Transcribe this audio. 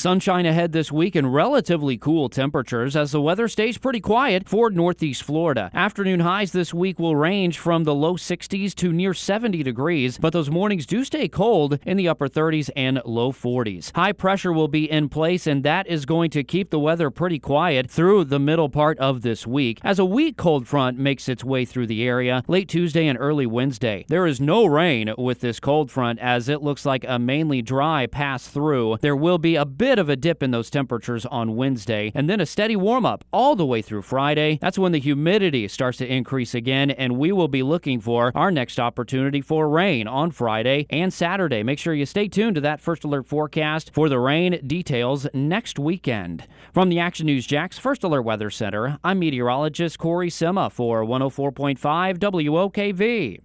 Sunshine ahead this week and relatively cool temperatures as the weather stays pretty quiet for northeast Florida. Afternoon highs this week will range from the low 60s to near 70 degrees, but those mornings do stay cold in the upper 30s and low 40s. High pressure will be in place, and that is going to keep the weather pretty quiet through the middle part of this week as a weak cold front makes its way through the area late Tuesday and early Wednesday. There is no rain with this cold front as it looks like a mainly dry pass through. There will be a bit of a dip in those temperatures on Wednesday and then a steady warm up all the way through Friday. That's when the humidity starts to increase again, and we will be looking for our next opportunity for rain on Friday and Saturday. Make sure you stay tuned to that First Alert forecast for the rain details next weekend. From the Action News Jax First Alert Weather Center, I'm meteorologist Corey Simma for 104.5 WOKV.